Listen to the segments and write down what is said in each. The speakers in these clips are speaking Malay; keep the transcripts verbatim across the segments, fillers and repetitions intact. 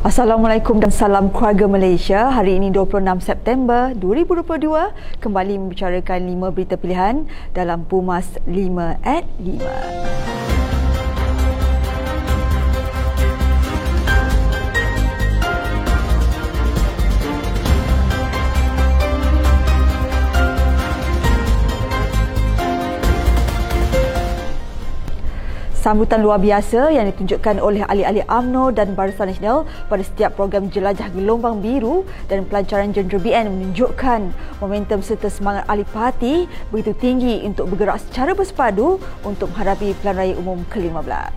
Assalamualaikum dan salam keluarga Malaysia. Hari ini dua puluh enam September dua ribu dua puluh dua kembali membicarakan lima berita pilihan dalam Pumas lima at lima. Sambutan luar biasa yang ditunjukkan oleh ahli-ahli U M N O dan Barisan Nasional pada setiap program Jelajah Gelombang Biru dan pelancaran Jentera B N menunjukkan momentum serta semangat ahli parti begitu tinggi untuk bergerak secara bersepadu untuk menghadapi Pilihan Raya Umum ke lima belas.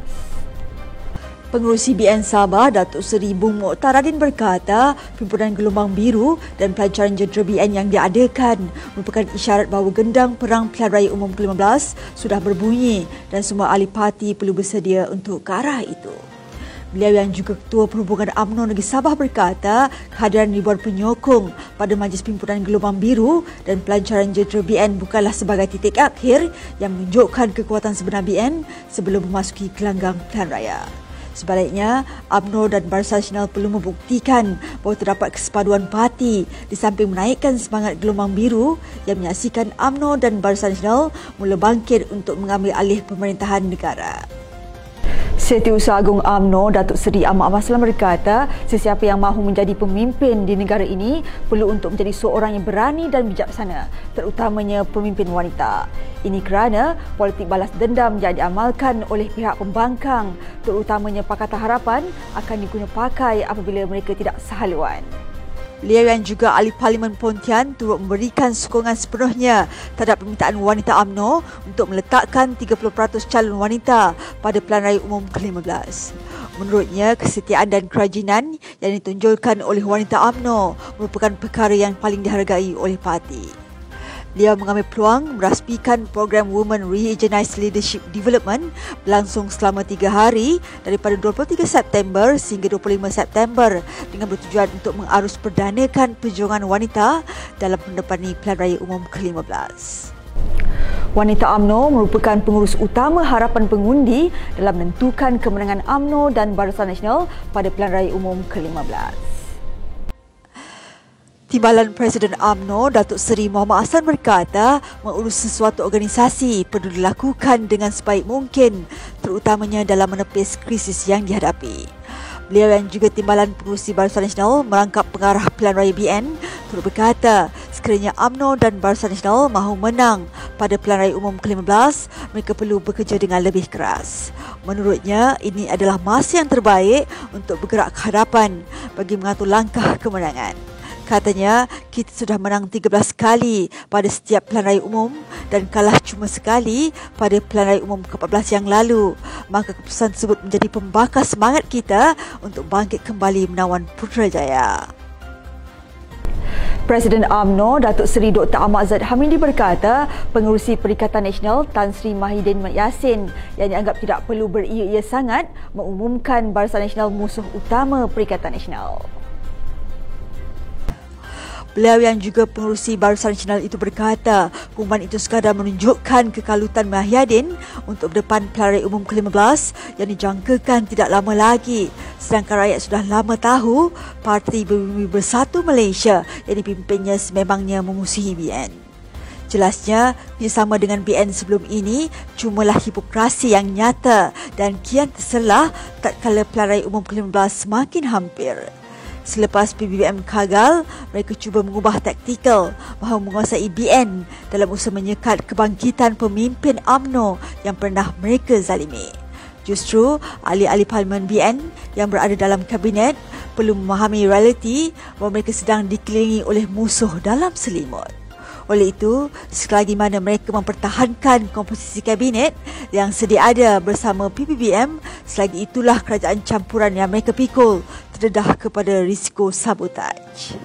Pengerusi B N Sabah, Datuk Seri Bung Mokhtar Radin berkata, Perhimpunan Gelombang Biru dan pelancaran Jentera B N yang diadakan merupakan isyarat bahawa gendang perang Pilihan Raya Umum ke lima belas sudah berbunyi dan semua ahli parti perlu bersedia untuk ke arah itu. Beliau yang juga Ketua Perhubungan U M N O Negeri Sabah berkata, kehadiran ribuan penyokong pada Majlis Perhimpunan Gelombang Biru dan pelancaran Jentera B N bukanlah sebagai titik akhir yang menunjukkan kekuatan sebenar B N sebelum memasuki gelanggang Pilihan Raya. Sebaliknya, U M N O dan Barisan Nasional perlu membuktikan bahawa terdapat kesepaduan parti di samping menaikkan semangat gelombang biru yang menyaksikan U M N O dan Barisan Nasional mula bangkit untuk mengambil alih pemerintahan negara. Setiausaha Agung U M N O, Datuk Seri Ahmad Maslam berkata, sesiapa yang mahu menjadi pemimpin di negara ini perlu untuk menjadi seorang yang berani dan bijaksana, terutamanya pemimpin wanita. Ini kerana politik balas dendam yang diamalkan oleh pihak pembangkang, terutamanya Pakatan Harapan, akan diguna pakai apabila mereka tidak sehaluan. Beliau yang juga ahli Parlimen Pontian turut memberikan sokongan sepenuhnya terhadap permintaan wanita U M N O untuk meletakkan tiga puluh peratus calon wanita pada Pilihan Raya Umum ke lima belas. Menurutnya, kesetiaan dan kerajinan yang ditunjukkan oleh wanita U M N O merupakan perkara yang paling dihargai oleh parti. Beliau mengambil peluang meraspikan program Women Re-Energized Leadership Development berlangsung selama tiga hari daripada dua puluh tiga September sehingga dua puluh lima September dengan bertujuan untuk mengarus perdanakan perjuangan wanita dalam mendepani Pilihan Raya Umum ke lima belas. Wanita U M N O merupakan pengurus utama harapan pengundi dalam menentukan kemenangan U M N O dan Barisan Nasional pada Pilihan Raya Umum ke lima belas. Timbalan Presiden U M N O, Datuk Seri Muhammad Hasan berkata, mengurus sesuatu organisasi perlu dilakukan dengan sebaik mungkin, terutamanya dalam menepis krisis yang dihadapi. Beliau yang juga Timbalan Pengurusi Barisan Nasional merangkap pengarah Pilihan Raya B N, turut berkata, sekiranya U M N O dan Barisan Nasional mahu menang pada Pilihan Raya Umum ke lima belas, mereka perlu bekerja dengan lebih keras. Menurutnya, ini adalah masa yang terbaik untuk bergerak ke hadapan bagi mengatur langkah kemenangan. Katanya, kita sudah menang tiga belas kali pada setiap Pilihan Raya Umum dan kalah cuma sekali pada Pilihan Raya Umum ke empat belas yang lalu. Maka keputusan tersebut menjadi pembakar semangat kita untuk bangkit kembali menawan Putrajaya. Presiden U M N O, Datuk Seri Doktor Ahmad Zahid Hamidi berkata, pengerusi Perikatan Nasional Tan Sri Mahidin Mat Yasin yang dianggap tidak perlu beria-ia sangat mengumumkan Barisan Nasional musuh utama Perikatan Nasional. Beliau yang juga pengerusi Barisan Nasional itu berkata, pengumuman itu sekadar menunjukkan kekalutan Mahidin untuk berdepan Pilihan Raya Umum ke lima belas yang dijangkakan tidak lama lagi. Sedangkan rakyat sudah lama tahu Parti Bersatu Malaysia yang dipimpinnya sememangnya memusuhi B N. Jelasnya, ia sama dengan B N sebelum ini, cumalah hipokrasi yang nyata dan kian terselah tatkala Pilihan Raya Umum ke lima belas semakin hampir. Selepas P B B M gagal, mereka cuba mengubah taktikal mahu menguasai B N dalam usaha menyekat kebangkitan pemimpin U M N O yang pernah mereka zalimi. Justru, ahli-ahli Parlimen B N yang berada dalam kabinet perlu memahami realiti bahawa mereka sedang dikelilingi oleh musuh dalam selimut. Oleh itu, selagi mana mereka mempertahankan komposisi kabinet yang sedia ada bersama P B B M, selagi itulah kerajaan campuran yang mereka pikul terdedah kepada risiko sabotaj.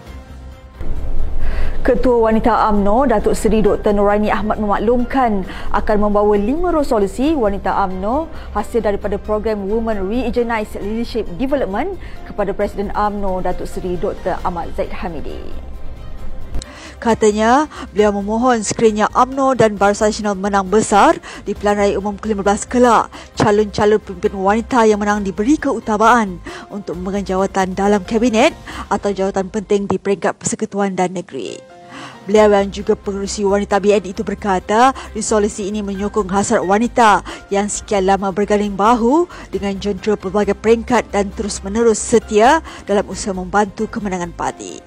Ketua Wanita U M N O, Datuk Seri Doktor Nurani Ahmad memaklumkan akan membawa lima resolusi Wanita U M N O hasil daripada program Women Re-Energized Leadership Development kepada Presiden U M N O, Datuk Seri Doktor Ahmad Zaid Hamidi. Katanya, beliau memohon sekiranya U M N O dan Barisan Nasional menang besar di pilihan raya umum ke lima belas kelak, calon-calon pemimpin wanita yang menang diberi keutamaan untuk memegang jawatan dalam kabinet atau jawatan penting di peringkat persekutuan dan negeri. Beliau yang juga pengerusi wanita B N itu berkata, resolusi ini menyokong hasrat wanita yang sekian lama berganding bahu dengan jentera pelbagai peringkat dan terus-menerus setia dalam usaha membantu kemenangan parti.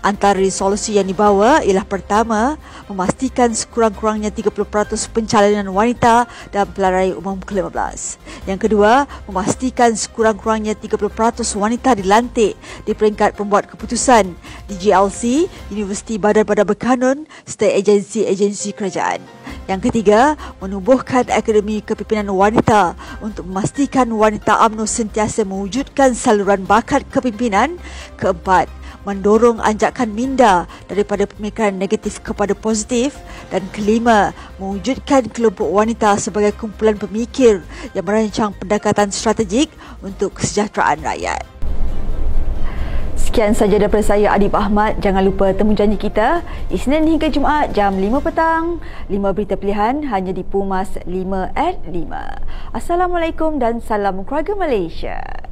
Antara resolusi yang dibawa ialah pertama, memastikan sekurang-kurangnya tiga puluh peratus pencalonan wanita dalam pilihan raya umum ke lima belas. Yang kedua, memastikan sekurang-kurangnya tiga puluh peratus wanita dilantik di peringkat pembuat keputusan di G L C, Universiti Badan-Badan Berkanun serta agensi-agensi kerajaan. Yang ketiga, menubuhkan Akademi Kepimpinan Wanita untuk memastikan wanita U M N O sentiasa mewujudkan saluran bakat kepimpinan. Keempat, mendorong anjakan minda daripada pemikiran negatif kepada positif. Dan kelima, mewujudkan kelompok wanita sebagai kumpulan pemikir yang merancang pendekatan strategik untuk kesejahteraan rakyat. Sekian sahaja daripada saya, Adib Ahmad. Jangan lupa temu janji kita Isnin hingga Jumaat jam lima petang. lima berita pilihan hanya di Pumas lima at lima. Assalamualaikum dan salam keluarga Malaysia.